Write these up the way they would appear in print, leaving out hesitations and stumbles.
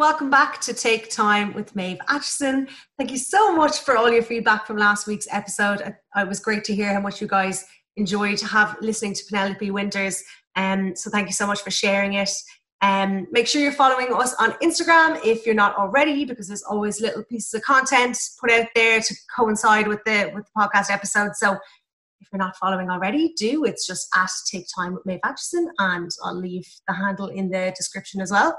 welcome back to Take Time with Maeve Atchison. Thank you so much for all your feedback from last week's episode. It was great to hear how much you guys enjoyed listening to Penelope Winters. So thank you so much for sharing it. Make sure you're following us on Instagram if you're not already, because there's always little pieces of content put out there to coincide with the podcast episode. So if you're not following already, do. It's just at Take Time with Maeve Atchison, and I'll leave the handle in the description as well.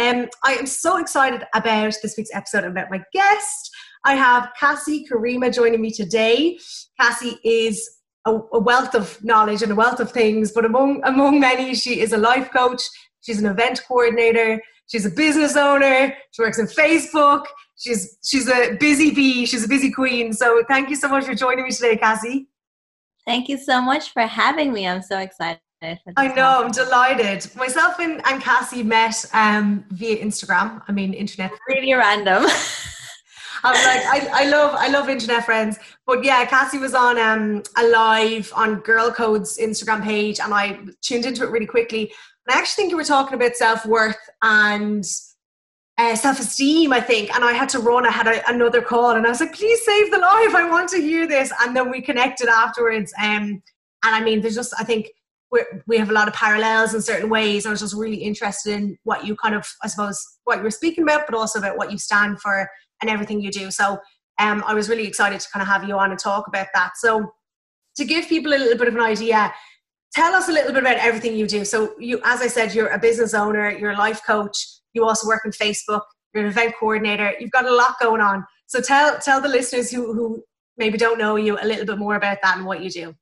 I am so excited about this week's episode and about my guest. I have Cassie Kerema joining me today. Cassie is a wealth of knowledge and a wealth of things, but among many, she is a life coach, she's an event coordinator, she's a business owner, she works in Facebook, she's a busy bee, she's a busy queen. So thank you so much for joining me today, Cassie. Thank you so much for having me. I'm so excited. I know, I'm delighted. Myself and Cassie met via Instagram. I mean, internet. Really random. I'm like, I love internet friends. But yeah, Cassie was on a live on Girl Code's Instagram page, and I tuned into it really quickly. And I actually think you were talking about self-worth and self-esteem, I think. And I had to run. I had another call, and I was like, please save the live. I want to hear this. And then we connected afterwards. And I mean, there's just, I think we have a lot of parallels in certain ways. I was just really interested in what you kind of, I suppose, what you were speaking about, but also about what you stand for and everything you do. So I was really excited to kind of have you on and talk about that. So to give people a little bit of an idea, tell us a little bit about everything you do. So you, as I said, you're a business owner, you're a life coach, you also work on Facebook, you're an event coordinator, you've got a lot going on. So tell the listeners who maybe don't know you a little bit more about that and what you do.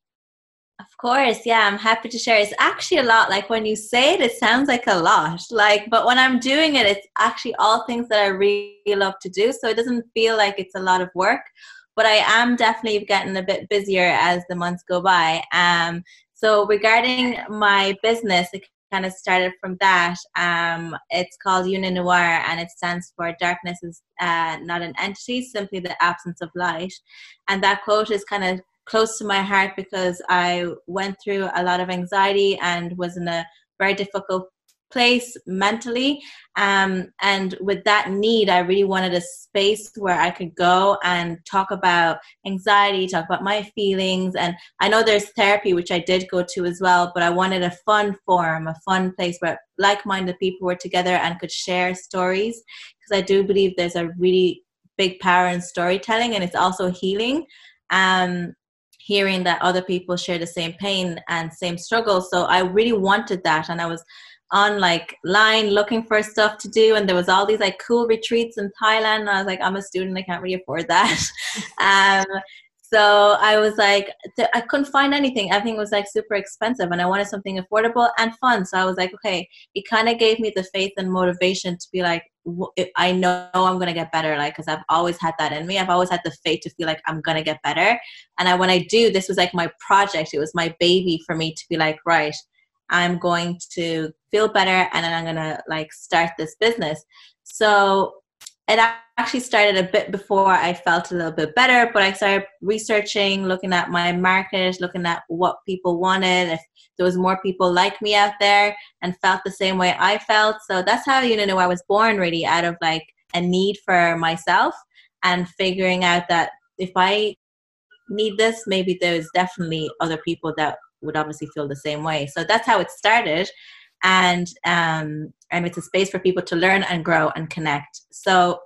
Of course, yeah, I'm happy to share. It's actually a lot. Like when you say it, it sounds like a lot. Like, but when I'm doing it, it's actually all things that I really love to do. So it doesn't feel like it's a lot of work. But I am definitely getting a bit busier as the months go by. So regarding my business, it kind of started from that. It's called Uni Noir, and it stands for darkness is not an entity, simply the absence of light. And that quote is kind of close to my heart because I went through a lot of anxiety and was in a very difficult place mentally. And with that need, I really wanted a space where I could go and talk about anxiety, talk about my feelings. And I know there's therapy, which I did go to as well, but I wanted a fun forum, a fun place where like-minded people were together and could share stories. Because I do believe there's a really big power in storytelling, and it's also healing. Hearing that other people share the same pain and same struggle. So I really wanted that. And I was on like line looking for stuff to do. And there was all these like cool retreats in Thailand. And I was like, I'm a student. I can't really afford that. So I was like, I couldn't find anything. Everything was like super expensive, and I wanted something affordable and fun. So I was like, okay, it kind of gave me the faith and motivation to be like, I know I'm going to get better. Like, cause I've always had that in me. I've always had the faith to feel like I'm going to get better. And when I do, this was like my project. It was my baby for me to be like, right, I'm going to feel better. And then I'm going to like start this business. So it actually started a bit before I felt a little bit better, but I started researching, looking at my market, looking at what people wanted, if there was more people like me out there and felt the same way I felt. So that's how, you know, I was born really out of like a need for myself and figuring out that if I need this, maybe there's definitely other people that would obviously feel the same way. So that's how it started. And it's a space for people to learn and grow and connect. So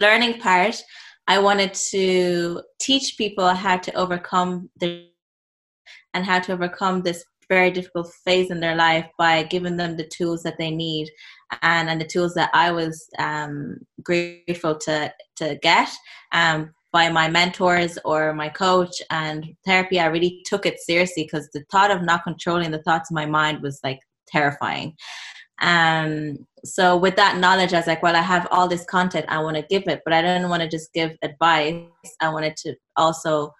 learning part, I wanted to teach people how to overcome this very difficult phase in their life by giving them the tools that they need and the tools that I was grateful to get by my mentors or my coach and therapy. I really took it seriously because the thought of not controlling the thoughts in my mind was like terrifying. So with that knowledge, I was like, well, I have all this content, I want to give it, but I don't want to just give advice. I wanted to also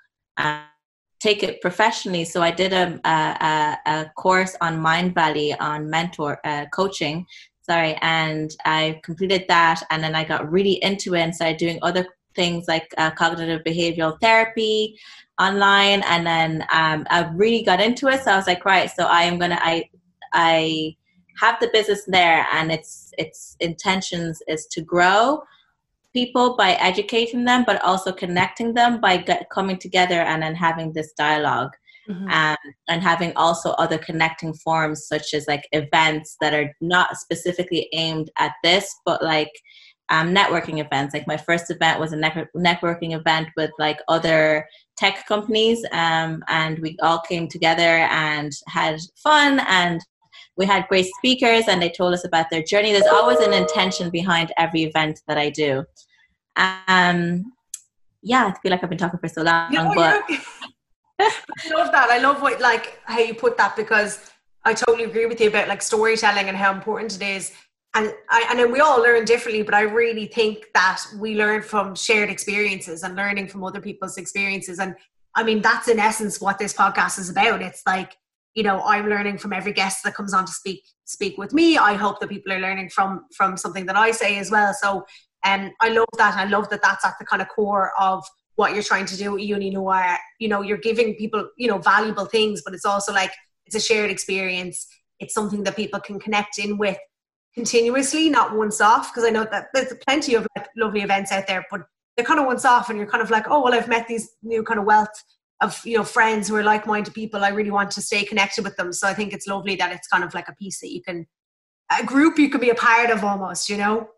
take it professionally. So I did a course on Mindvalley on mentor coaching, and I completed that, and then I got really into it and started doing other things like cognitive behavioral therapy online, and then I really got into it. So I was like, right, so I am gonna I have the business there, and its intentions is to grow people by educating them, but also connecting them by coming together and then having this dialogue. Mm-hmm. And having also other connecting forums, such as like events that are not specifically aimed at this, but like networking events. Like my first event was a networking event with like other tech companies, and we all came together and had fun, and we had great speakers, and they told us about their journey. There's always an intention behind every event that I do. Yeah, I feel like I've been talking for so long, but... I love that. I love what, like, how you put that, because I totally agree with you about like storytelling and how important it is. And then we all learn differently, but I really think that we learn from shared experiences and learning from other people's experiences. And I mean, that's in essence what this podcast is about. It's like, you know, I'm learning from every guest that comes on to speak with me. I hope that people are learning from something that I say as well. So I love that. I love that that's at the kind of core of what you're trying to do at Uni Noir. You know, you're giving people, you know, valuable things, but it's also like, it's a shared experience. It's something that people can connect in with continuously, not once off. Because I know that there's plenty of like, lovely events out there, but they're kind of once off, and you're kind of like, oh, well, I've met these new kind of wealth of, you know, friends who are like-minded people. I really want to stay connected with them. So I think it's lovely that it's kind of like a piece that you can, a group you can be a part of almost, you know?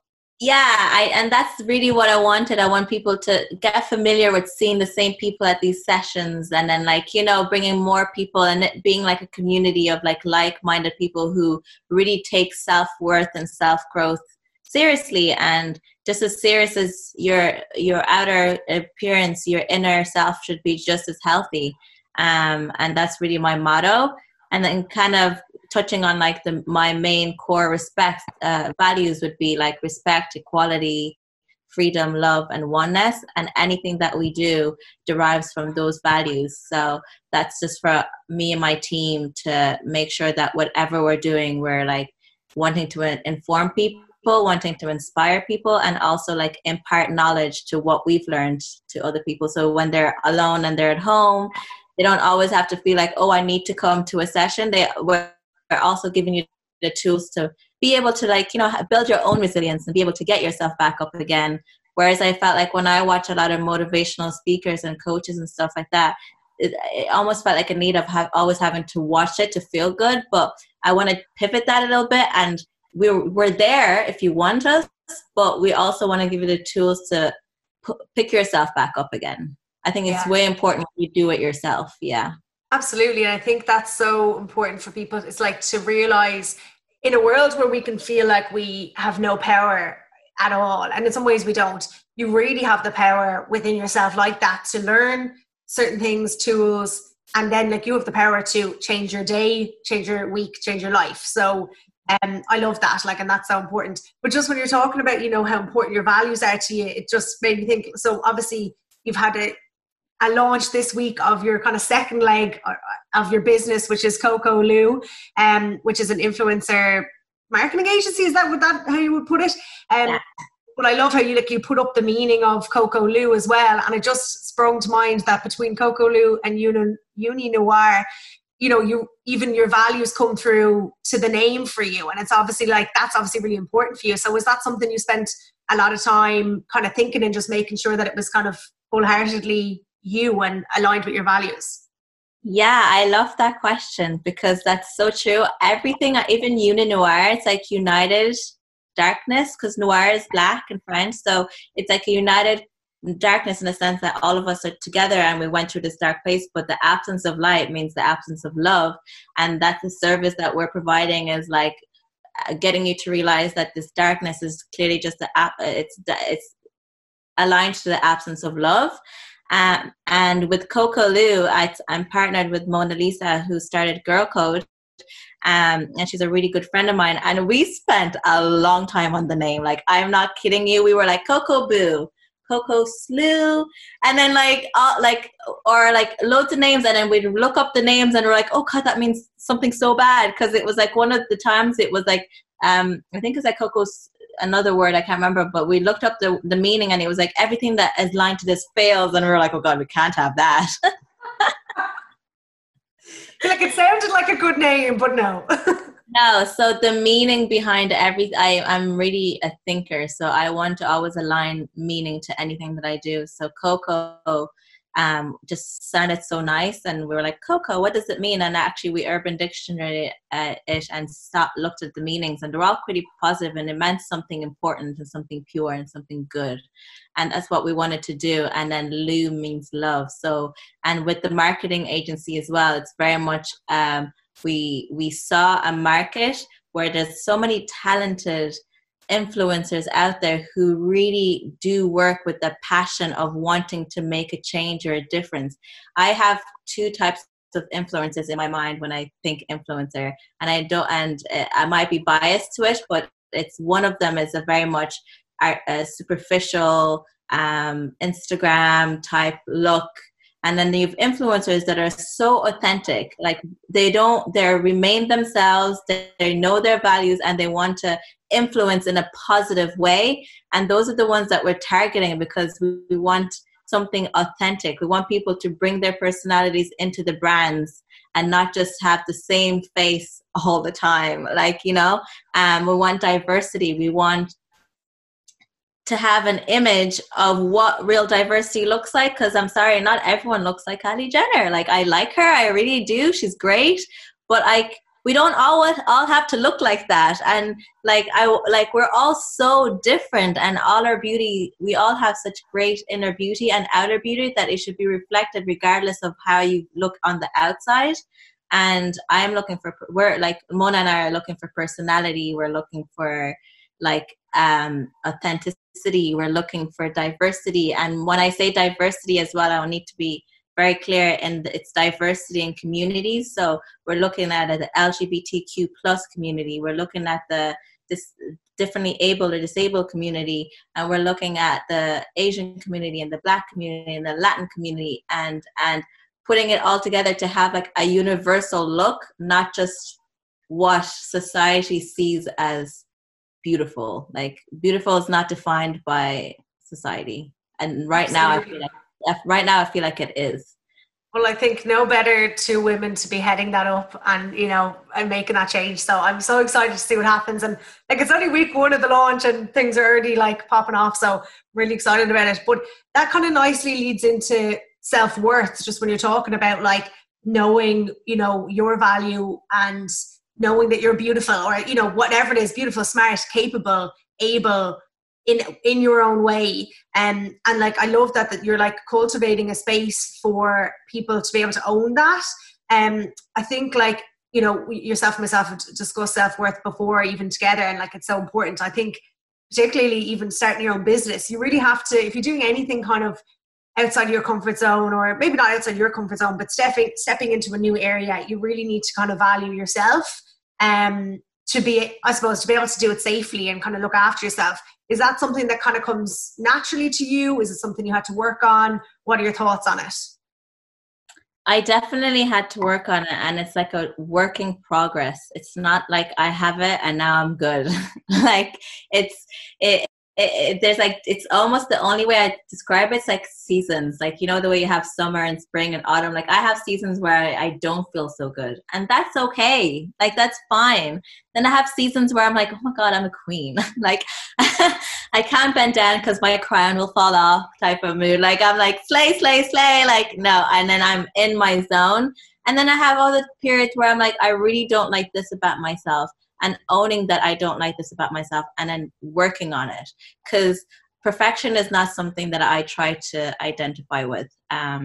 Yeah, and that's really what I wanted. I want people to get familiar with seeing the same people at these sessions, and then like, you know, bringing more people and it being like a community of like-minded people who really take self-worth and self-growth seriously, and just as serious as your outer appearance, your inner self should be just as healthy. And that's really my motto. And then kind of touching on like my main core respect values would be like respect, equality, freedom, love, and oneness, and anything that we do derives from those values. So that's just for me and my team to make sure that whatever we're doing, we're like wanting to inform people, wanting to inspire people, and also like impart knowledge to what we've learned to other people. So when they're alone and they're at home, they don't always have to feel like, oh, I need to come to a session. We're also giving you the tools to be able to, like, you know, build your own resilience and be able to get yourself back up again. Whereas I felt like when I watch a lot of motivational speakers and coaches and stuff like that, it almost felt like a need of always having to watch it to feel good. But I want to pivot that a little bit, and we're there if you want us, but we also want to give you the tools to pick yourself back up again. I think it's way important you do it yourself. Yeah. Absolutely. And I think that's so important for people. It's like to realize in a world where we can feel like we have no power at all, and in some ways we don't, you really have the power within yourself like that to learn certain things, tools, and then like you have the power to change your day, change your week, change your life. So I love that. Like, and that's so important. But just when you're talking about, you know, how important your values are to you, it just made me think. So obviously you've had a launch this week of your kind of second leg of your business, which is Coco Lou, which is an influencer marketing agency. Is that how you would put it? Yeah. But I love how you like you put up the meaning of Coco Lou as well, and it just sprung to mind that between Coco Lou and Uni Noir, you know, you even your values come through to the name for you, and it's obviously like that's obviously really important for you. So is that something you spent a lot of time kind of thinking and just making sure that it was kind of wholeheartedly you and aligned with your values? Yeah, I love that question because that's so true. Everything, even Uni Noir, it's like united darkness, because noir is black in French, so it's like a united darkness in the sense that all of us are together and we went through this dark place, but the absence of light means the absence of love, and that's the service that we're providing, is like getting you to realize that this darkness is clearly just it's aligned to the absence of love. And with Coco Lou, I'm partnered with Mona Lisa, who started Girl Code, and she's a really good friend of mine. And we spent a long time on the name. Like, I'm not kidding you. We were like Coco Boo, Coco Slew, and then like loads of names. And then we'd look up the names, and we're like, oh God, that means something so bad, because it was like one of the times it was like I think it's like Coco's. Another word I can't remember, but we looked up the meaning, and it was like everything that is aligned to this fails, and we were like, oh God, we can't have that. Like, it sounded like a good name, but no. No, so the meaning behind everything, I'm really a thinker, so I want to always align meaning to anything that I do. So Coco just sounded so nice, and we were like, Coco, what does it mean? And actually we Urban Dictionary it and looked at the meanings, and they're all pretty positive, and it meant something important and something pure and something good, and that's what we wanted to do. And then Lou means love, so, and with the marketing agency as well, it's very much we saw a market where there's so many talented influencers out there who really do work with the passion of wanting to make a change or a difference. I have two types of influencers in my mind when I think influencer, and I might be biased to it, but it's one of them is a very much a superficial Instagram type look. And then you have influencers that are so authentic, like they remain themselves, they know their values, and they want to influence in a positive way. And those are the ones that we're targeting, because we want something authentic. We want people to bring their personalities into the brands and not just have the same face all the time. Like, you know, we want diversity. We want to have an image of what real diversity looks like, because I'm sorry, not everyone looks like Kylie Jenner. Like, I like her, I really do, she's great, but we don't always all have to look like that. And we're all so different, and all our beauty, we all have such great inner beauty and outer beauty that it should be reflected regardless of how you look on the outside. And I'm looking for, we're like, Mona and I are looking for personality, we're looking for authenticity, we're looking for diversity. And when I say diversity as well, I need to be very clear, and it's diversity in communities. So we're looking at the LGBTQ+ community, we're looking at this differently able or disabled community, and we're looking at the Asian community and the Black community and the Latin community, and putting it all together to have like a universal look, not just what society sees as beautiful. Like, beautiful is not defined by society, and right Absolutely. Now I feel like it is. Well, I think no better two women to be heading that up and, you know, and making that change. So I'm so excited to see what happens, and like, it's only week one of the launch and things are already like popping off, so really excited about it. But that kind of nicely leads into self-worth, just when you're talking about like knowing, you know, your value and knowing that you're beautiful, or, you know, whatever it is, beautiful, smart, capable, able in your own way. And like, I love that you're like cultivating a space for people to be able to own that. I think like, you know, yourself and myself have discussed self-worth before even together. And like, it's so important. I think particularly even starting your own business, you really have to, if you're doing anything kind of outside your comfort zone, or maybe not outside your comfort zone, but stepping into a new area, you really need to kind of value yourself. To be able to do it safely and kind of look after yourself. Is that something that kind of comes naturally to you? Is it something you had to work on? What are your thoughts on it? I definitely had to work on it, and it's like a work in progress. It's not like I have it and now I'm good. Like, there's like, it's almost the only way I describe it. It's like seasons, like, you know, the way you have summer and spring and autumn. Like, I have seasons where I don't feel so good, and that's okay. Like, that's fine. Then I have seasons where I'm like, oh my God, I'm a queen. Like, I can't bend down because my crown will fall off type of mood. Like, I'm like, slay, slay, slay. Like, no. And then I'm in my zone. And then I have all the periods where I'm like, I really don't like this about myself. And owning that I don't like this about myself, and then working on it. Because perfection is not something that I try to identify with. I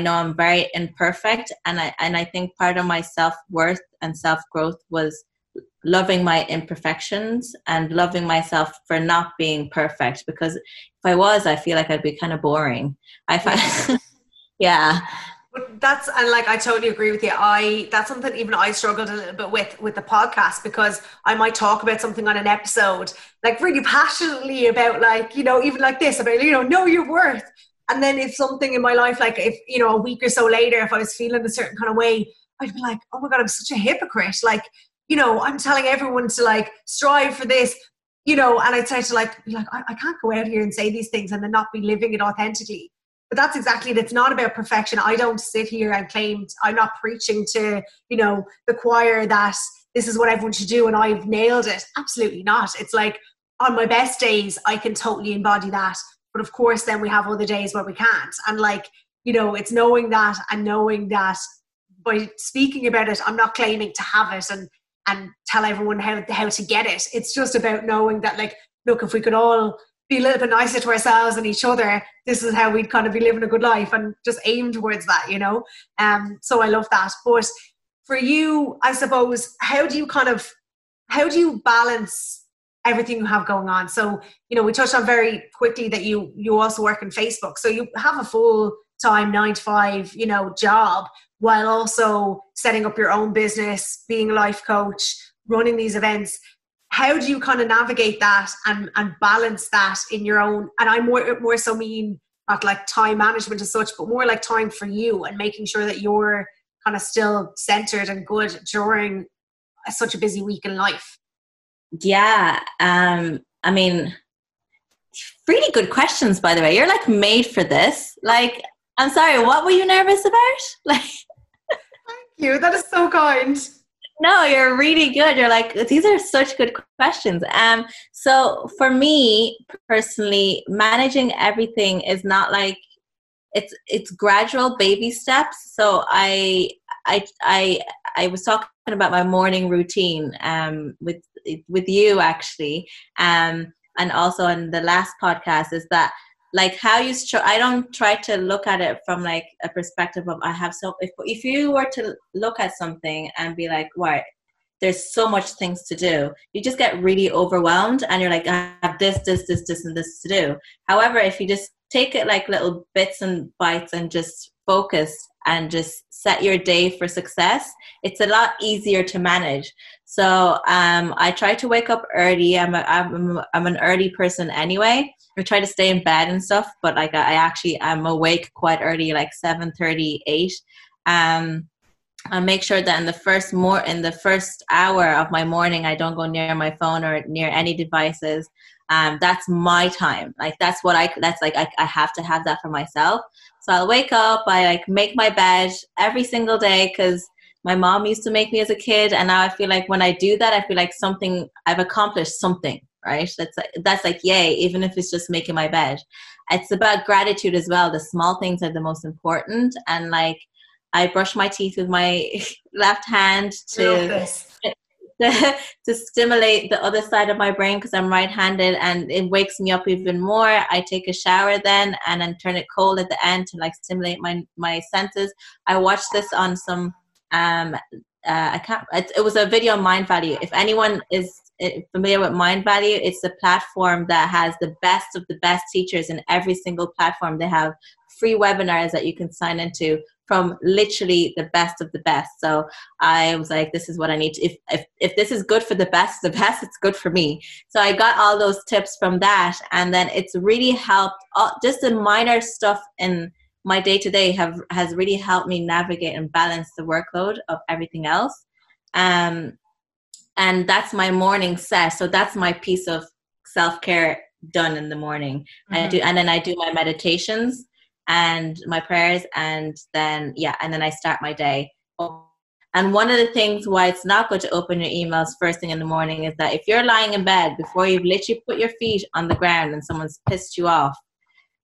know I'm very imperfect, and I think part of my self-worth and self-growth was loving my imperfections and loving myself for not being perfect. Because if I was, I feel like I'd be kind of boring. Yeah. That's, and like, I totally agree with you. That's something even I struggled a little bit with the podcast, because I might talk about something on an episode, like really passionately about, like, you know, even like this, about, you know your worth. And then if something in my life, like if, you know, a week or so later, if I was feeling a certain kind of way, I'd be like, oh my God, I'm such a hypocrite. Like, you know, I'm telling everyone to like strive for this, you know, and I'd start to like, be like, I can't go out here and say these things and then not be living it authentically. But that's exactly it. It's not about perfection. I don't sit here and claim, I'm not preaching to, you know, the choir that this is what I want to do and I've nailed it. Absolutely not. It's like on my best days, I can totally embody that. But of course, then we have other days where we can't. And like, you know, it's knowing that and knowing that by speaking about it, I'm not claiming to have it and tell everyone how to get it. It's just about knowing that, like, look, if we could all be a little bit nicer to ourselves and each other, this is how we'd kind of be living a good life and just aim towards that, you know? So I love that. But for you, I suppose, how do you balance everything you have going on? So, you know, we touched on very quickly that you also work in Facebook. So you have a full-time 9-to-5, you know, job while also setting up your own business, being a life coach, running these events. How do you kind of navigate that and balance that in your own, and I more so mean not like time management as such, but more like time for you and making sure that you're kind of still centered and good during such a busy week in life? Yeah. I mean, really good questions, by the way. You're like made for this. Like, I'm sorry, what were you nervous about? Like, thank you. That is so kind. No, you're really good. You're like, these are such good questions. So for me personally, managing everything is not like, it's gradual baby steps. So I was talking about my morning routine with you actually, and also on the last podcast, is that like how you I don't try to look at it from like a perspective of I have so if you were to look at something and be like, why there's so much things to do, you just get really overwhelmed and you're like, I have this and this to do. However, if you just take it like little bits and bites and just focus and just set your day for success, it's a lot easier to manage. So I try to wake up early. I'm an early person anyway. I try to stay in bed and stuff, but like I'm awake quite early, like 7:30, 8. I make sure that in the first hour of my morning, I don't go near my phone or near any devices. That's my time. Like I have to have that for myself. So I'll wake up, I like make my bed every single day because my mom used to make me as a kid, and now I feel like when I do that, I feel like something, I've accomplished something, right? That's like yay, even if it's just making my bed. It's about gratitude as well. The small things are the most important, and like I brush my teeth with my left hand to stimulate the other side of my brain because I'm right-handed and it wakes me up even more. I take a shower then and then turn it cold at the end to like stimulate my senses. I watched this on some it was a video on Mindvalley. If anyone is familiar with Mindvalley, it's the platform that has the best of the best teachers in every single platform. They have free webinars that you can sign into from literally the best of the best. So I was like, this is what I need to, if this is good for the best, it's good for me. So I got all those tips from that. And then it's really helped, just the minor stuff in my day-to-day has really helped me navigate and balance the workload of everything else. And that's my morning set. So that's my piece of self-care done in the morning. Mm-hmm. And then I do my meditations and my prayers, and then I start my day. And one of the things why it's not good to open your emails first thing in the morning is that if you're lying in bed before you've literally put your feet on the ground and someone's pissed you off,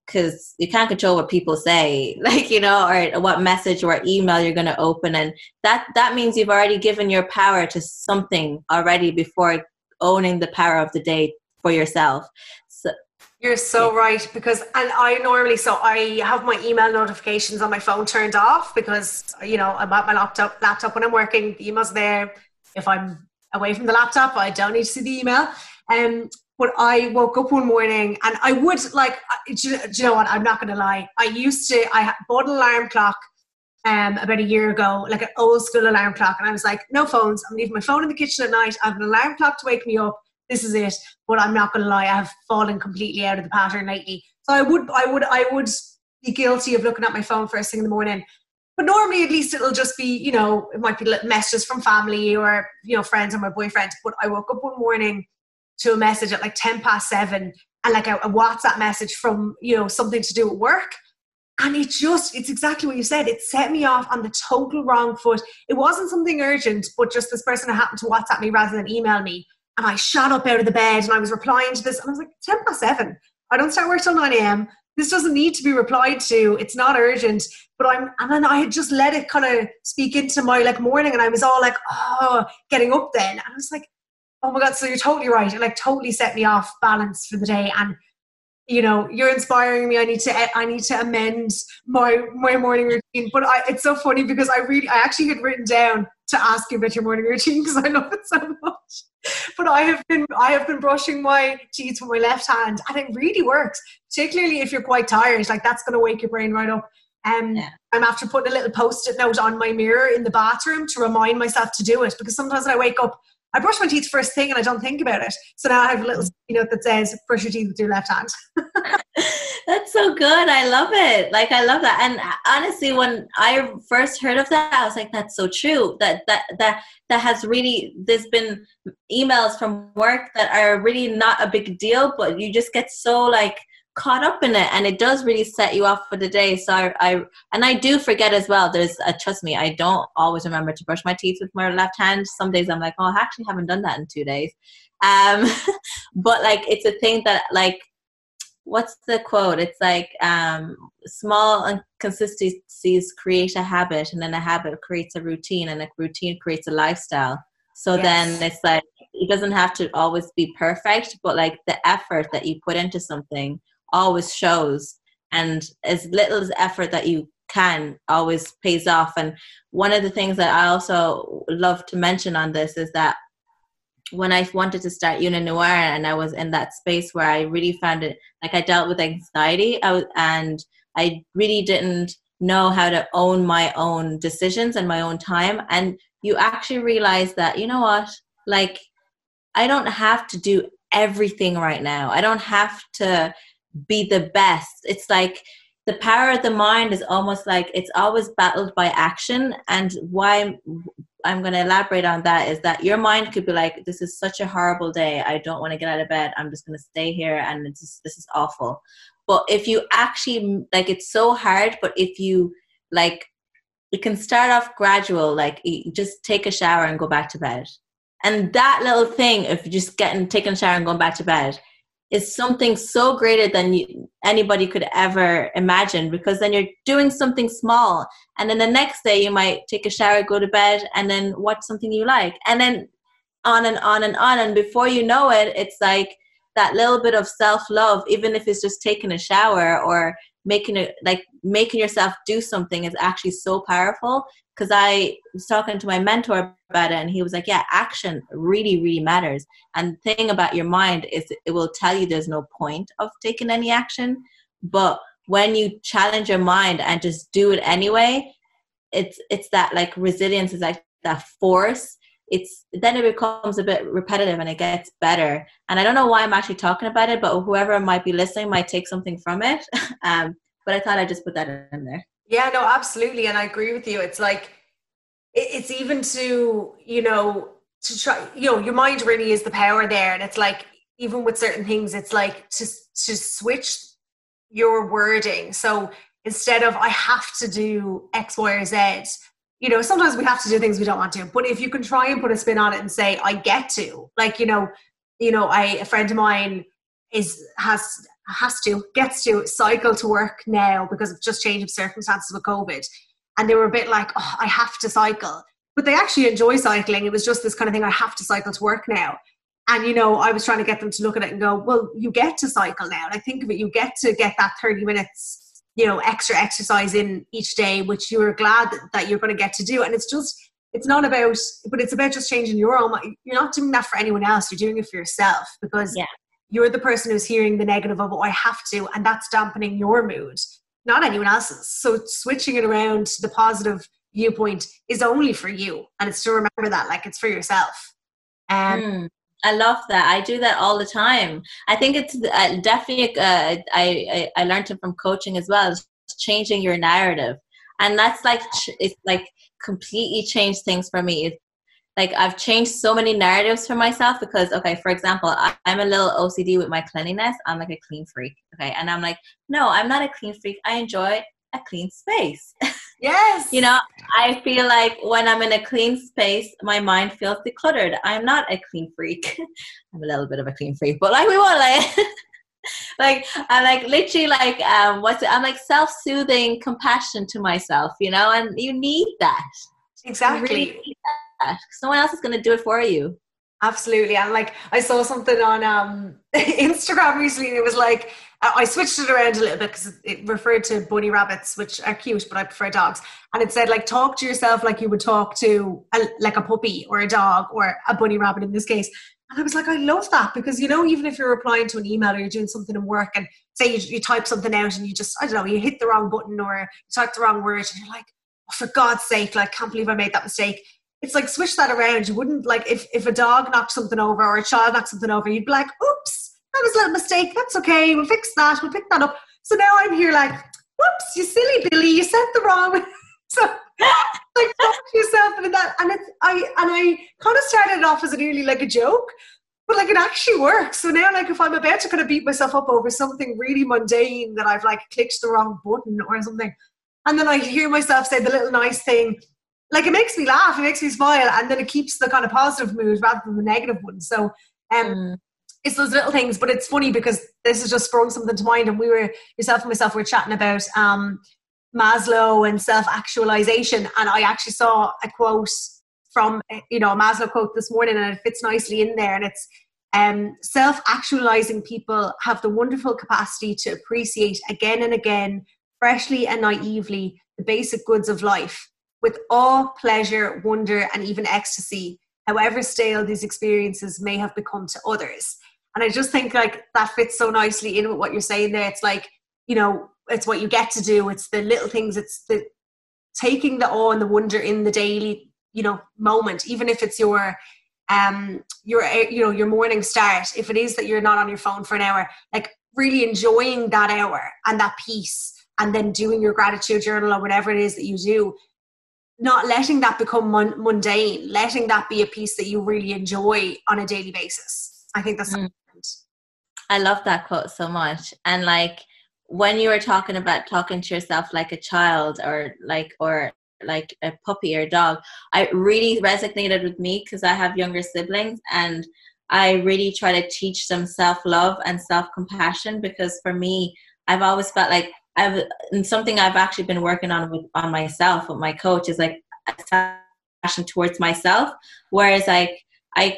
because you can't control what people say, like, you know, or what message or email you're going to open. And that means you've already given your power to something already before owning the power of the day for yourself. So, you're so right, because I have my email notifications on my phone turned off because, you know, I'm at my laptop when I'm working, the email's there. If I'm away from the laptop, I don't need to see the email. But I woke up one morning and I would like, do you know what? I'm not going to lie. I bought an alarm clock about a year ago, like an old school alarm clock. And I was like, no phones. I'm leaving my phone in the kitchen at night. I have an alarm clock to wake me up. This is it. But I'm not going to lie, I have fallen completely out of the pattern lately. So I would be guilty of looking at my phone first thing in the morning. But normally, at least it'll just be, you know, it might be messages from family or, you know, friends or my boyfriend. But I woke up one morning to a message at like 7:10 and like a WhatsApp message from, you know, something to do at work. And it just, it's exactly what you said. It set me off on the total wrong foot. It wasn't something urgent, but just this person who happened to WhatsApp me rather than email me. And I shot up out of the bed and I was replying to this. And I was like, 7:10. I don't start work till 9 a.m. This doesn't need to be replied to. It's not urgent. But and then I had just let it kind of speak into my like morning, and I was all like, oh, getting up then. And I was like, oh my God, so you're totally right. It like totally set me off balance for the day. And you know, you're inspiring me. I need to amend my morning routine. But it's so funny because I actually had written down to ask you about your morning routine because I love it so much. But I have been brushing my teeth with my left hand, and it really works, particularly if you're quite tired. Like that's going to wake your brain right up. Yeah. I'm after putting a little post-it note on my mirror in the bathroom to remind myself to do it, because sometimes when I wake up, I brush my teeth first thing and I don't think about it. So now I have a little note that says, brush your teeth with your left hand. That's so good. I love it. Like, I love that. And honestly, when I first heard of that, I was like, that's so true. That has really, there's been emails from work that are really not a big deal, but you just get so like caught up in it, and it does really set you off for the day. So I do forget as well. Trust me, I don't always remember to brush my teeth with my left hand. Some days I'm like, oh, I actually haven't done that in 2 days. But like, it's a thing that like, what's the quote? It's like, small inconsistencies create a habit, and then a habit creates a routine, and a routine creates a lifestyle. So yes. Then it's like, it doesn't have to always be perfect, but like the effort that you put into something always shows, and as little as effort that you can always pays off. And one of the things that I also love to mention on this is that when I wanted to start Uni Noir, and I was in that space where I really found it, like I dealt with anxiety, and I really didn't know how to own my own decisions and my own time. And you actually realize that, you know what, like I don't have to do everything right now. I don't have to be the best. It's like the power of the mind is almost like it's always battled by action. And why I'm going to elaborate on that is that your mind could be like, this is such a horrible day, I don't want to get out of bed, I'm just going to stay here, and it's just, this is awful. But if you actually like, it's so hard, but if you like, you can start off gradual, like you just take a shower and go back to bed. And that little thing, if you just taking a shower and going back to bed, is something so greater than anybody could ever imagine, because then you're doing something small, and then the next day you might take a shower, go to bed, and then watch something you like, and then on and on and on. And before you know it, it's like that little bit of self-love, even if it's just taking a shower or making yourself do something, is actually so powerful. Because I was talking to my mentor about it, and he was like, yeah, action really, really matters. And the thing about your mind is it will tell you there's no point of taking any action. But when you challenge your mind and just do it anyway, it's that like resilience, is like that force. Then it becomes a bit repetitive and it gets better. And I don't know why I'm actually talking about it, but whoever might be listening might take something from it. But I thought I'd just put that in there. Yeah, no, absolutely. And I agree with you. It's like, it's even to try, your mind really is the power there. And it's like, even with certain things, it's like to switch your wording. So instead of, I have to do X, Y, or Z, sometimes we have to do things we don't want to, but if you can try and put a spin on it and say, I get to, like, a friend of mine gets to cycle to work now because of just change of circumstances with COVID. And they were a bit like, oh, I have to cycle, but they actually enjoy cycling. It was just this kind of thing. I have to cycle to work now. And, I was trying to get them to look at it and go, well, you get to cycle now. And I think of it, you get that 30 minutes, extra exercise in each day, which you are glad that you're going to get to do. And it's about just changing your own mind. You're not doing that for anyone else. You're doing it for yourself, because you're the person who's hearing the negative of, oh, I have to, and that's dampening your mood, not anyone else's. So switching it around to the positive viewpoint is only for you. And it's to remember that, like, it's for yourself. I love that. I do that all the time. I think it's definitely, I learned it from coaching as well, changing your narrative. And that's like, it's like completely changed things for me. It's like, I've changed so many narratives for myself because, okay, for example, I'm a little OCD with my cleanliness. I'm like a clean freak. Okay. And I'm like, no, I'm not a clean freak. I enjoy a clean space. Yes. You know, I feel like when I'm in a clean space, my mind feels decluttered. I'm not a clean freak. I'm a little bit of a clean freak, but like we were like, I'm like literally like, I'm like self-soothing compassion to myself, you know, and you need that. Exactly. You really need that. Someone else is going to do it for you. Absolutely. And like, I saw something on Instagram recently, and it was like, I switched it around a little bit because it referred to bunny rabbits, which are cute, but I prefer dogs. And it said, like, talk to yourself like you would talk to a puppy or a dog or a bunny rabbit in this case. And I was like, I love that, because, you know, even if you're replying to an email or you're doing something in work and say you type something out and you just, I don't know, you hit the wrong button or you type the wrong word and you're like, oh, for God's sake, like, can't believe I made that mistake. It's like, switch that around. You wouldn't, like, if a dog knocked something over or a child knocked something over, you'd be like, oops, that was a little mistake. That's okay. We'll fix that. We'll pick that up. So now I'm here like, whoops, you silly Billy, you said the wrong. So like, talk to yourself and that. And I kind of started it off as nearly like a joke, but like, it actually works. So now, like, if I'm about to kind of beat myself up over something really mundane that I've like clicked the wrong button or something, and then I hear myself say the little nice thing, like, it makes me laugh, it makes me smile, and then it keeps the kind of positive mood rather than the negative one. So it's those little things. But it's funny because this has just sprung something to mind, and yourself and myself were chatting about Maslow and self-actualization, and I actually saw a quote from, you know, a Maslow quote this morning, and it fits nicely in there, and it's self-actualizing people have the wonderful capacity to appreciate again and again, freshly and naively, the basic goods of life with awe, pleasure, wonder, and even ecstasy, however stale these experiences may have become to others. And I just think, like, that fits so nicely in with what you're saying there. It's like, you know, it's what you get to do. It's the little things. It's the taking the awe and the wonder in the daily, you know, moment, even if it's your morning start, if it is that you're not on your phone for an hour, like, really enjoying that hour and that peace, and then doing your gratitude journal or whatever it is that you do, not letting that become mundane, letting that be a piece that you really enjoy on a daily basis. I think that's important. I love that quote so much. And like, when you were talking about talking to yourself like a child or like a puppy or a dog, I really resonated with me because I have younger siblings, and I really try to teach them self-love and self-compassion, because for me, I've always felt like something I've actually been working on myself with my coach is like passion towards myself. Whereas I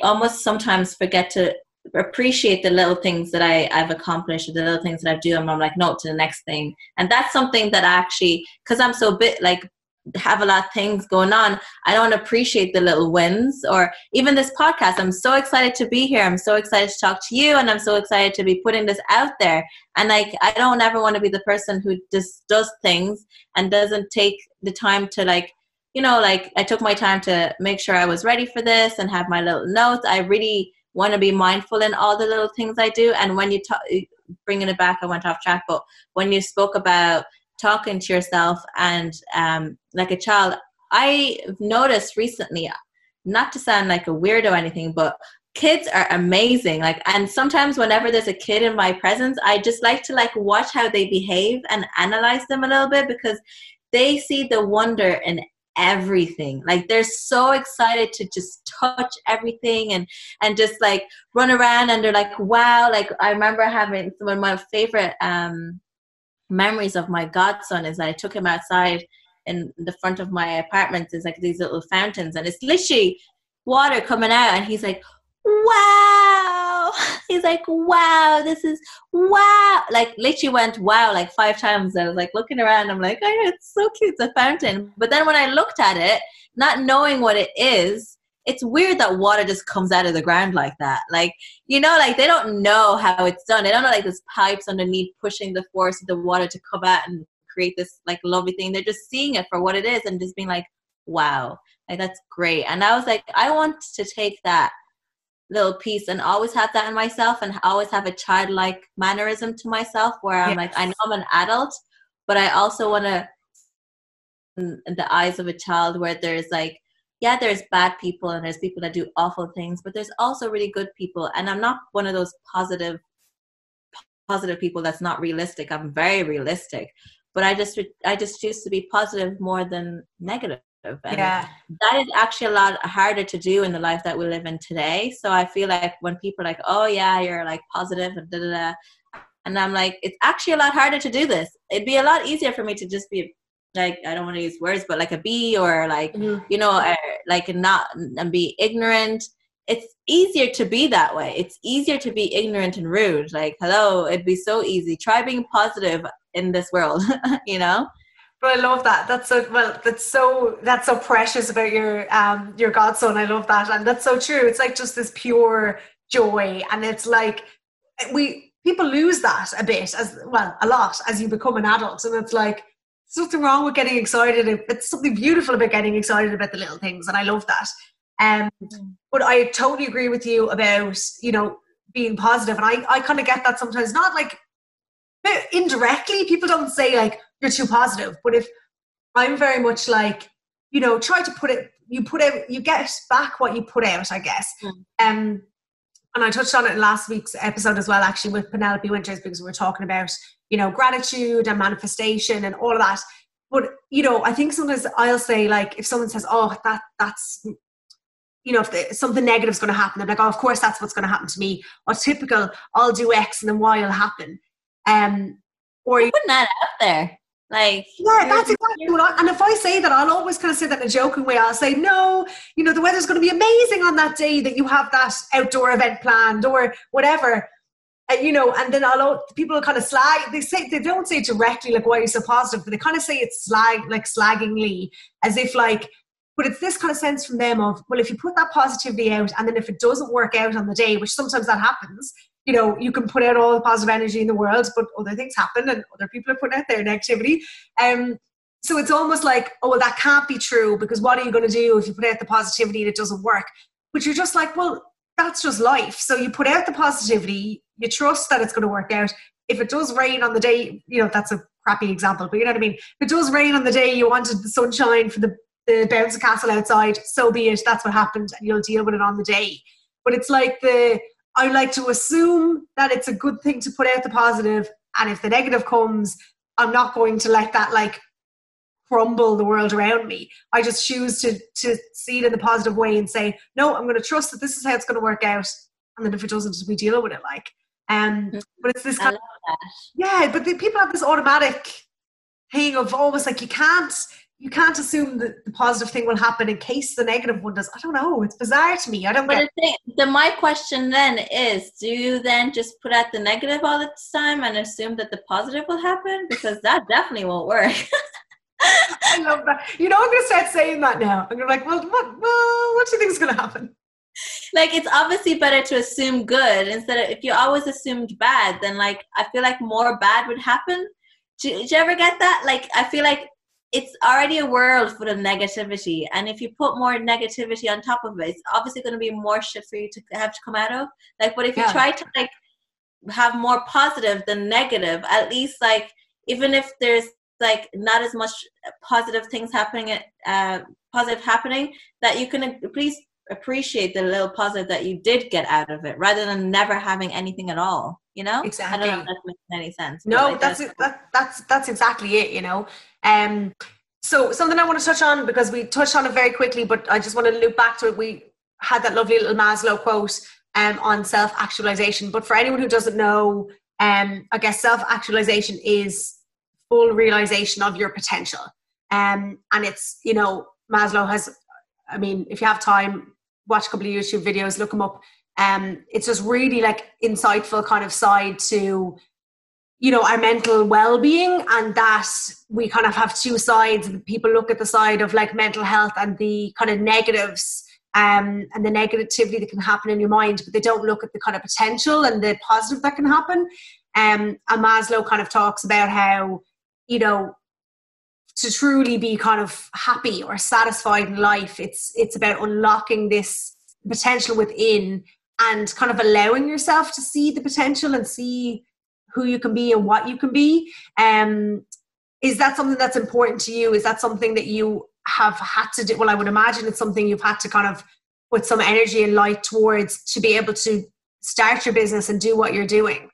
almost sometimes forget to appreciate the little things that I've accomplished, or the little things that I do, and I'm like, no, to the next thing. And that's something that I actually, because I'm so bit like have a lot of things going on, I don't appreciate the little wins, or even this podcast. I'm so excited to be here. I'm so excited to talk to you, and I'm so excited to be putting this out there. And like, I don't ever want to be the person who just does things and doesn't take the time to, like, you know, like, I took my time to make sure I was ready for this and have my little notes. I really want to be mindful in all the little things I do. And when you bringing it back, I went off track, but when you spoke about talking to yourself and like a child, I've noticed recently, not to sound like a weirdo or anything, but kids are amazing. Like, and sometimes whenever there's a kid in my presence, I just like to like watch how they behave and analyze them a little bit, because they see the wonder in everything. Like, they're so excited to just touch everything and just like run around, and they're like, wow. Like, I remember having one of my favorite memories of my godson is I took him outside in the front of my apartment. There's like these little fountains, and it's literally water coming out, and he's like, wow. He's like, wow, this is wow. Like, literally went wow like 5 times. I was like looking around, I'm like, oh, it's so cute, the fountain. But then when I looked at it, not knowing what it is, it's weird that water just comes out of the ground like that. Like, you know, like, they don't know how it's done. They don't know, like, there's pipes underneath pushing the force of the water to come out and create this like lovely thing. They're just seeing it for what it is and just being like, wow, like, that's great. And I was like, I want to take that little piece and always have that in myself, and always have a childlike mannerism to myself, where I'm like, I know I'm an adult, but I also want to, in the eyes of a child, where there's like, yeah, there's bad people and there's people that do awful things, but there's also really good people. And I'm not one of those positive people that's not realistic. I'm very realistic. but I just choose to be positive more than negative. And that is actually a lot harder to do in the life that we live in today. So I feel like when people are like, oh yeah, you're like positive and da da da, and I'm like, it's actually a lot harder to do this. It'd be a lot easier for me to just be like, I don't want to use words, but like a bee, or like, you know, like not, and be ignorant. It's easier to be that way. It's easier to be ignorant and rude. Like, hello, it'd be so easy. Try being positive in this world, you know? But I love that. That's so, well, that's so precious about your godson. I love that. And that's so true. It's like just this pure joy. And it's like, people lose that a bit, a lot as you become an adult. And it's like, there's nothing wrong with getting excited. It's something beautiful about getting excited about the little things. And I love that. But I totally agree with you about, you know, being positive. And I kind of get that sometimes, not like indirectly, people don't say like, you're too positive. But if I'm very much like, you know, try to put out, you get back what you put out, I guess. And I touched on it in last week's episode as well, actually, with Penelope Winters, because we were talking about, you know, gratitude and manifestation and all of that. But, you know, I think sometimes I'll say like, if someone says, oh, that's, you know, if something negative is going to happen, I'm like, oh, of course, that's what's going to happen to me. Or typical, I'll do X and then Y will happen. Or you put that out there. Like, yeah, that's exactly what I, and if I say that, I'll always kind of say that in a joking way. I'll say, no, you know, the weather's going to be amazing on that day that you have that outdoor event planned or whatever. And, you know, and then people kind of slag, they don't say directly like, why are you so positive? But they kind of say it's slaggingly, as if like, but it's this kind of sense from them of, well, if you put that positivity out and then if it doesn't work out on the day, which sometimes that happens, you know, you can put out all the positive energy in the world, but other things happen and other people are putting out their negativity. So it's almost like, oh, well, that can't be true because what are you going to do if you put out the positivity and it doesn't work? But you're just like, well, that's just life. So you put out the positivity, you trust that it's going to work out. If it does rain on the day, you know, that's a crappy example, but you know what I mean? If it does rain on the day you wanted the sunshine for the bouncer castle outside, so be it, that's what happened and you'll deal with it on the day. But it's like I like to assume that it's a good thing to put out the positive, and if the negative comes, I'm not going to let that like crumble the world around me. I just choose to see it in the positive way and say, no, I'm going to trust that this is how it's going to work out, and then if it doesn't, we deal with it like. But it's this kind of, yeah, but the people have this automatic thing of almost like you can't assume that the positive thing will happen in case the negative one does. I don't know. It's bizarre to me. I don't get it. Then my question then is, do you then just put out the negative all the time and assume that the positive will happen? Because that definitely won't work. I love that. You know, I'm going to start saying that now. I'm going to be like, well, what do you think is going to happen? Like, it's obviously better to assume good instead of, if you always assumed bad, then like, I feel like more bad would happen. Did you ever get that? Like, I feel like it's already a world full of negativity, and if you put more negativity on top of it, it's obviously going to be more shit for you to have to come out of. Like, but if you try to like have more positive than negative, at least like even if there's like not as much positive things happening, that you can please appreciate the little positive that you did get out of it, rather than never having anything at all. You know, exactly. I don't know if that makes any sense. No, that's exactly it. You know. So something I want to touch on, because we touched on it very quickly, but I just want to loop back to it. We had that lovely little Maslow quote on self-actualization. But for anyone who doesn't know, I guess self-actualization is full realization of your potential. And it's, you know, Maslow has, I mean, if you have time, watch a couple of YouTube videos, look them up. It's just really like insightful kind of side to, you know, our mental well-being, and that we kind of have two sides. People look at the side of like mental health and the kind of negatives and the negativity that can happen in your mind, but they don't look at the kind of potential and the positive that can happen. And Maslow kind of talks about how, you know, to truly be kind of happy or satisfied in life, it's about unlocking this potential within and kind of allowing yourself to see the potential and see who you can be and what you can be. Is that something that's important to you? Is that something that you have had to do? Well, I would imagine it's something you've had to kind of put some energy and light towards to be able to start your business and do what you're doing.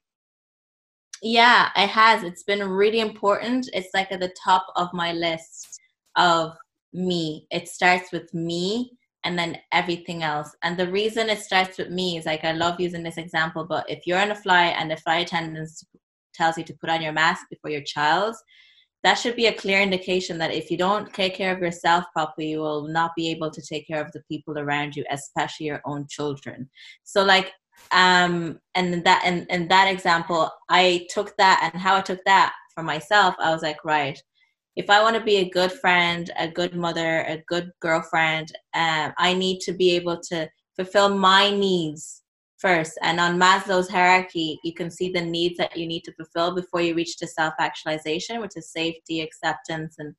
Yeah, it has. It's been really important. It's like at the top of my list of me. It starts with me and then everything else. And the reason it starts with me is, like, I love using this example, but if you're on a flight and the flight attendant tells you to put on your mask before your child, that should be a clear indication that if you don't take care of yourself properly, you will not be able to take care of the people around you, especially your own children. So, like, and that example, I took that, and how I took that for myself, I was like, right, if I want to be a good friend, a good mother, a good girlfriend, I need to be able to fulfill my needs first. And on Maslow's hierarchy, you can see the needs that you need to fulfill before you reach to self-actualization, which is safety, acceptance, and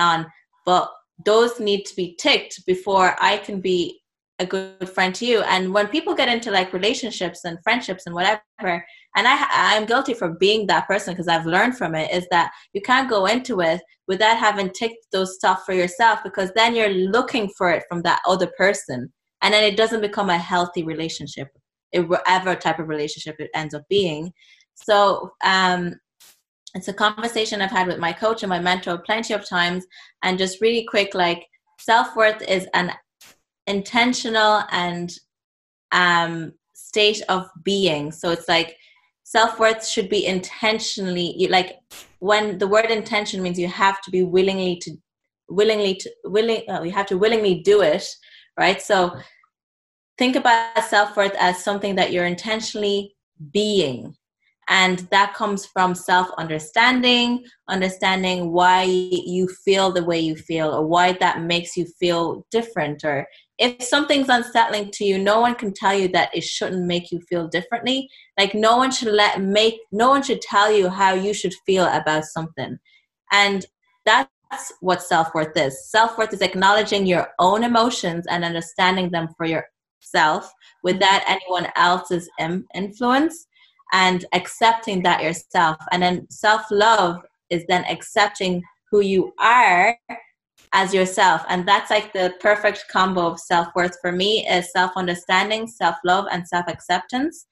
on. But those need to be ticked before I can be a good friend to you. And when people get into, like, relationships and friendships and whatever, and I'm guilty for being that person because I've learned from it, is that you can't go into it without having ticked those stuff for yourself, because then you're looking for it from that other person, and then it doesn't become a healthy relationship, whatever type of relationship it ends up being. So it's a conversation I've had with my coach and my mentor plenty of times. And just really quick, like, self-worth is an intentional and state of being. So it's like self-worth should be intentionally, like, when the word intention means you have to be you have to willingly do it, right? So think about self-worth as something that you're intentionally being, and that comes from self-understanding, understanding why you feel the way you feel, or why that makes you feel different. Or if something's unsettling to you, no one can tell you that it shouldn't make you feel differently. Like, no one should tell you how you should feel about something. And that's what self-worth is. Self-worth is acknowledging your own emotions and understanding them for yourself without anyone else's influence, and accepting that yourself. And then self-love is then accepting who you are as yourself. And that's like the perfect combo of self-worth for me, is self-understanding, self-love, and self-acceptance.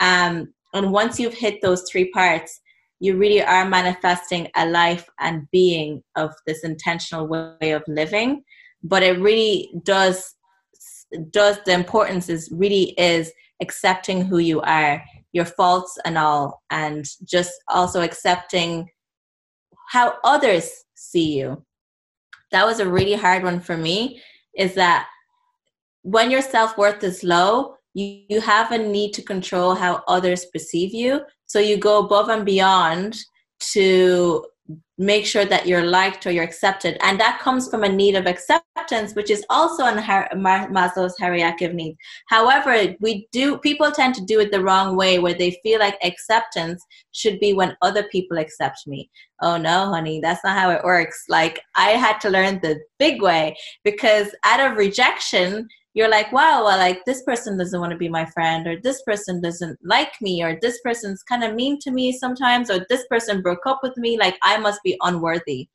And once you've hit those three parts, you really are manifesting a life and being of this intentional way of living. But it really does the importance is really is accepting who you are, your faults and all, and just also accepting how others see you. That was a really hard one for me, is that when your self-worth is low, you have a need to control how others perceive you. So you go above and beyond to make sure that you're liked or you're accepted. And that comes from a need of acceptance, which is also on Maslow's hierarchy of needs. However, people tend to do it the wrong way, where they feel like acceptance should be when other people accept me. Oh no, honey, that's not how it works. Like, I had to learn the big way, because out of rejection, you're like, wow, well, like, this person doesn't want to be my friend, or this person doesn't like me, or this person's kind of mean to me sometimes, or this person broke up with me, like, I must be unworthy.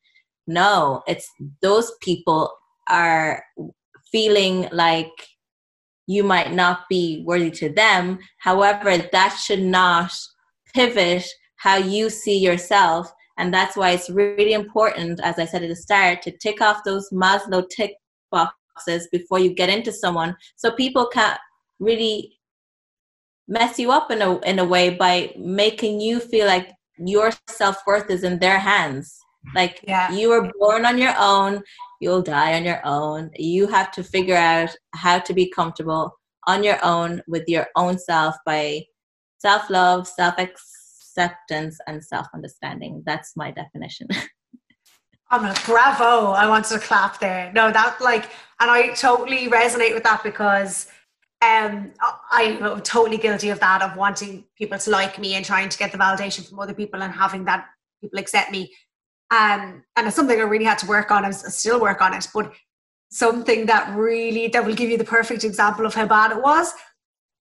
No, it's those people are feeling like you might not be worthy to them. However, that should not pivot how you see yourself. And that's why it's really important, as I said at the start, to tick off those Maslow tick boxes before you get into someone, so people can't really mess you up in a way by making you feel like your self-worth is in their hands. Like, yeah, you were born on your own, you'll die on your own, you have to figure out how to be comfortable on your own with your own self by self-love, self-acceptance, and self-understanding. That's my definition. Bravo. I wanted to clap there. No, that, like, and I totally resonate with that, because I'm totally guilty of that, of wanting people to like me and trying to get the validation from other people and having that people accept me. And it's something I really had to work on. I still work on it, but something that will give you the perfect example of how bad it was.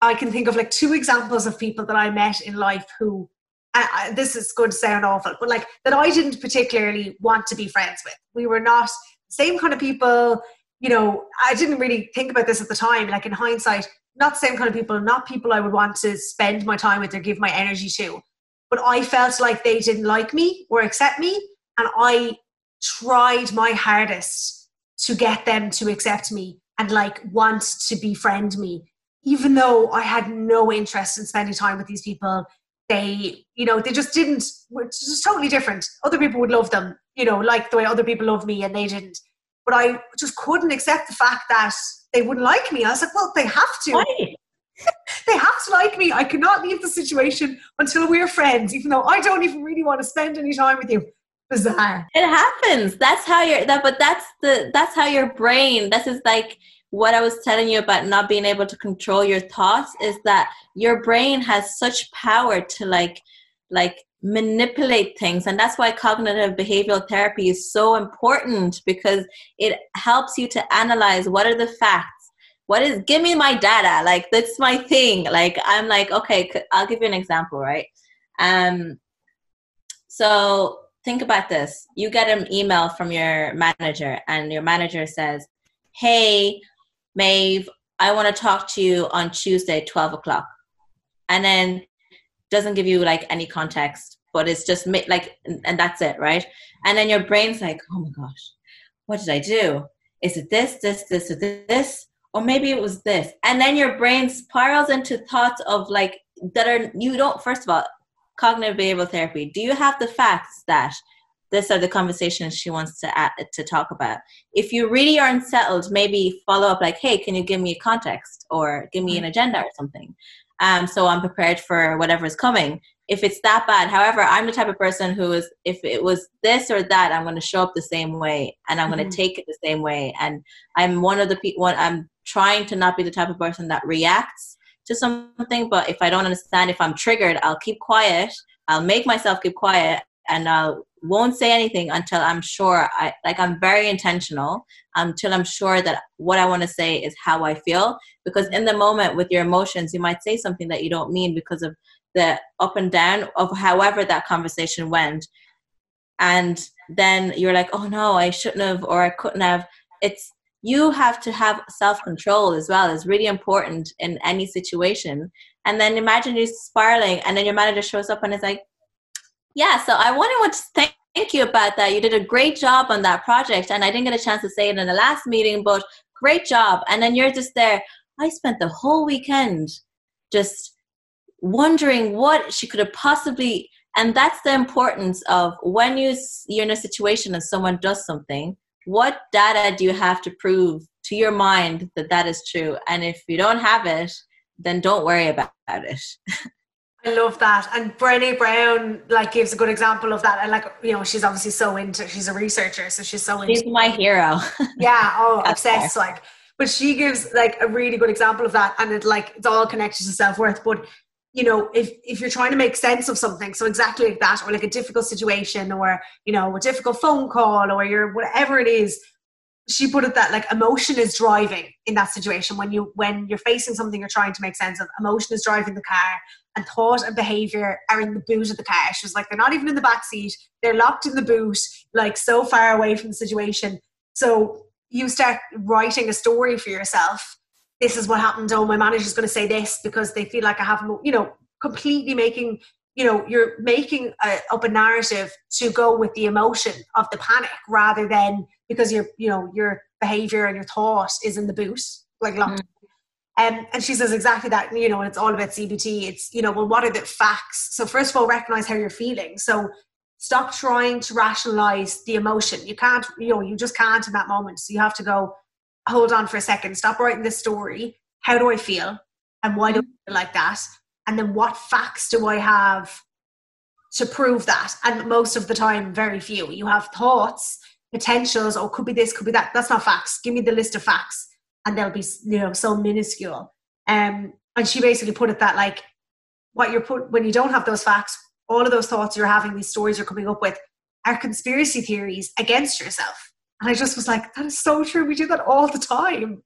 I can think of, like, two examples of people that I met in life who, this is going to sound awful, but, like, that I didn't particularly want to be friends with. We were not the same kind of people, you know. I didn't really think about this at the time, like, in hindsight, not the same kind of people, not people I would want to spend my time with or give my energy to. but I felt like they didn't like me or accept me. And I tried my hardest to get them to accept me and like want to befriend me, even though I had no interest in spending time with these people. They, you know, they just didn't, which is totally different. Other people would love them, you know, like the way other people love me, and they didn't. But I just couldn't accept the fact that they wouldn't like me. I was like, well, they have to. Why? They have to like me. I cannot leave the situation until we're friends, even though I don't even really want to spend any time with you. Bizarre. It happens. That's how you're, that, but that's how your brain, this is like what I was telling you about not being able to control your thoughts, is that your brain has such power to like manipulate things. And that's why cognitive behavioral therapy is so important, because it helps you to analyze what are the facts. What is, give me my data. Like, that's my thing. Like, I'm like, okay, I'll give you an example, right? So think about this. You get an email from your manager, and your manager says, hey, Maeve, I want to talk to you on Tuesday, 12 o'clock. And then doesn't give you like any context, but it's just like, and that's it, right? And then your brain's like, oh my gosh, what did I do? Is it this, or this? Or maybe it was this. And then your brain spirals into thoughts of like, that are, you don't, first of all, cognitive behavioral therapy, do you have the facts that these are the conversations she wants to talk about? If you really are unsettled, maybe follow up like, hey, can you give me a context or give me an agenda or something? So I'm prepared for whatever's coming. If it's that bad, however, I'm the type of person who is, if it was this or that, I'm going to show up the same way, and I'm going to take it the same way. And I'm one of the people, I'm trying to not be the type of person that reacts to something, but if I don't understand, if I'm triggered, I'll keep quiet. I'll make myself keep quiet, and I'll won't say anything until I'm sure. I'm very intentional until I'm sure that what I want to say is how I feel. Because in the moment with your emotions, you might say something that you don't mean because of the up and down of however that conversation went. And then you're like, oh no, I shouldn't have, or I couldn't have. It's, you have to have self-control as well. It's really important in any situation. And then imagine you're spiraling, and then your manager shows up and is like, yeah, so I want to thank you about that. You did a great job on that project, and I didn't get a chance to say it in the last meeting, but great job. And then you're just there. I spent the whole weekend just wondering what she could have possibly, and that's the importance of when you're in a situation and someone does something, what data do you have to prove to your mind that that is true? And if you don't have it, then don't worry about it. I love that. And Brené Brown like gives a good example of that. And like, you know, she's obviously so into, she's a researcher, so she's so into. She's my hero. Yeah. Oh, obsessed. Like, but she gives like a really good example of that. And it like, it's all connected to self-worth. But you know, if you're trying to make sense of something, so exactly like that, or like a difficult situation, or, you know, a difficult phone call, or your, whatever it is, she put it that like emotion is driving in that situation. When you're facing something you're trying to make sense of, emotion is driving the car, and thought and behavior are in the boot of the car. She was like, they're not even in the back seat. They're locked in the boot, like so far away from the situation. So you start writing a story for yourself. This is what happened. Oh, my manager's going to say this because they feel like I haven't, you know, completely making, you know, you're making up a narrative to go with the emotion of the panic, rather than because your, you know, your behavior and your thought is in the boot, like locked. And she says exactly that, you know, and it's all about CBT. It's, you know, well, what are the facts? So first of all, recognize how you're feeling. So stop trying to rationalize the emotion. You can't, you know, you just can't in that moment. So you have to go, hold on for a second, stop writing this story. How do I feel? And why do I feel like that? And then what facts do I have to prove that? And most of the time, very few. You have thoughts, potentials, or could be this, could be that. That's not facts. Give me the list of facts. And they'll be, you know, so minuscule. And she basically put it that like, what you're put when you don't have those facts, all of those thoughts you're having, these stories you're coming up with, are conspiracy theories against yourself. And I just was like, that is so true. We do that all the time.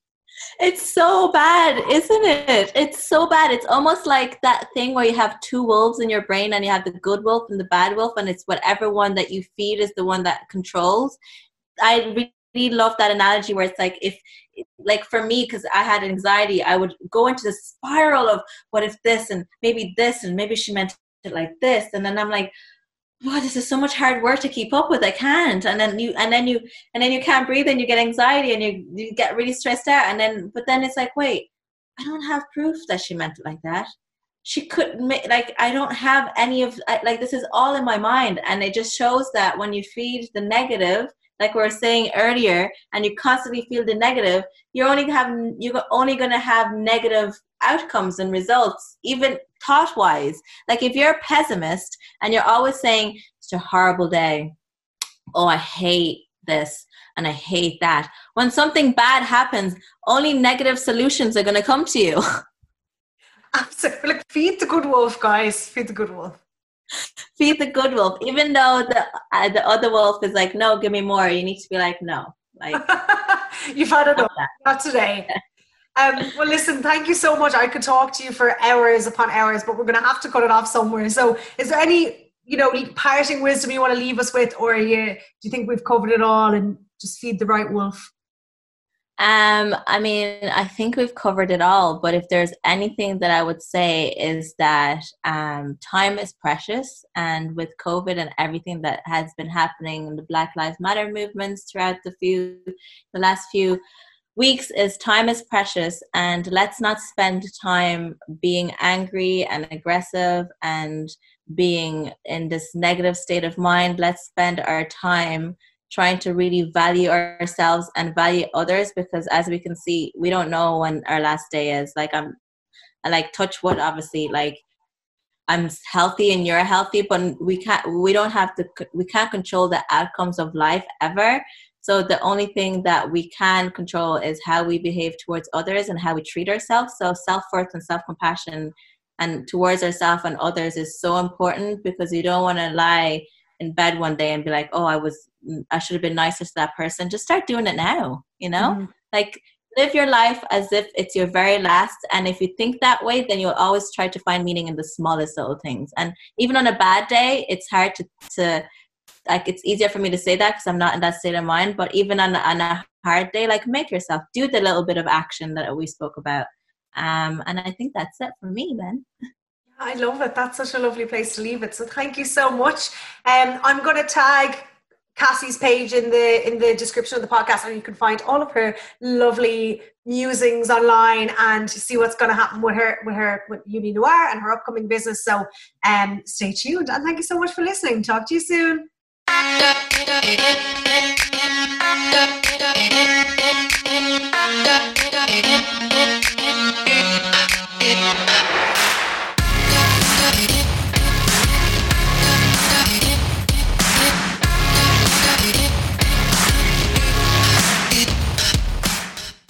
It's so bad, isn't it? It's so bad. It's almost like that thing where you have two wolves in your brain, and you have the good wolf and the bad wolf, and it's whatever one that you feed is the one that controls. I really love that analogy where it's like, if, like for me, because I had anxiety, I would go into the spiral of what if this, and maybe she meant it like this. And then I'm like, wow, this is so much hard work to keep up with. I can't. And then you can't breathe, and you get anxiety, and you get really stressed out. And then, but then it's like, wait, I don't have proof that she meant it like that. She couldn't make, like, I don't have any of, like, this is all in my mind. And it just shows that when you feed the negative, like we were saying earlier, and you constantly feel the negative, you're only going to have negative outcomes and results, even thought-wise. Like, if you're a pessimist and you're always saying, it's a horrible day, oh, I hate this, and I hate that. When something bad happens, only negative solutions are going to come to you. Absolutely. Like, feed the good wolf, guys. Feed the good wolf. Feed the good wolf, even though the other wolf is like, no, give me more. You need to be like, no, like you've had enough. Not today. Well, listen, thank you so much. I could talk to you for hours upon hours, but we're going to have to cut it off somewhere. So, is there any, parting wisdom you want to leave us with, or do you think we've covered it all and just feed the right wolf? I mean, I think we've covered it all, but if there's anything that I would say is that time is precious, and with COVID and everything that has been happening in the Black Lives Matter movements throughout the last few weeks, is time is precious, and let's not spend time being angry and aggressive and being in this negative state of mind. Let's spend our time trying to really value ourselves and value others, because as we can see, we don't know when our last day is. Like, I touch wood, obviously, like, I'm healthy and you're healthy, but we can't control the outcomes of life ever. So the only thing that we can control is how we behave towards others and how we treat ourselves. So self-worth and self-compassion and towards ourselves and others is so important, because you don't want to lie in bed one day and be like, oh, I should have been nicer to that person. Just start doing it now, Mm-hmm. Like, live your life as if it's your very last. And if you think that way, then you'll always try to find meaning in the smallest little things. And even on a bad day, it's hard to it's easier for me to say that because I'm not in that state of mind. But even on a hard day, like, make yourself do the little bit of action that we spoke about. And I think that's it for me then. I love it. That's such a lovely place to leave it. So thank you so much. I'm going to tag Cassie's page in the description of the podcast, and you can find all of her lovely musings online and see what's going to happen with Uni Noir and her upcoming business. So stay tuned, and thank you so much for listening. Talk to you soon.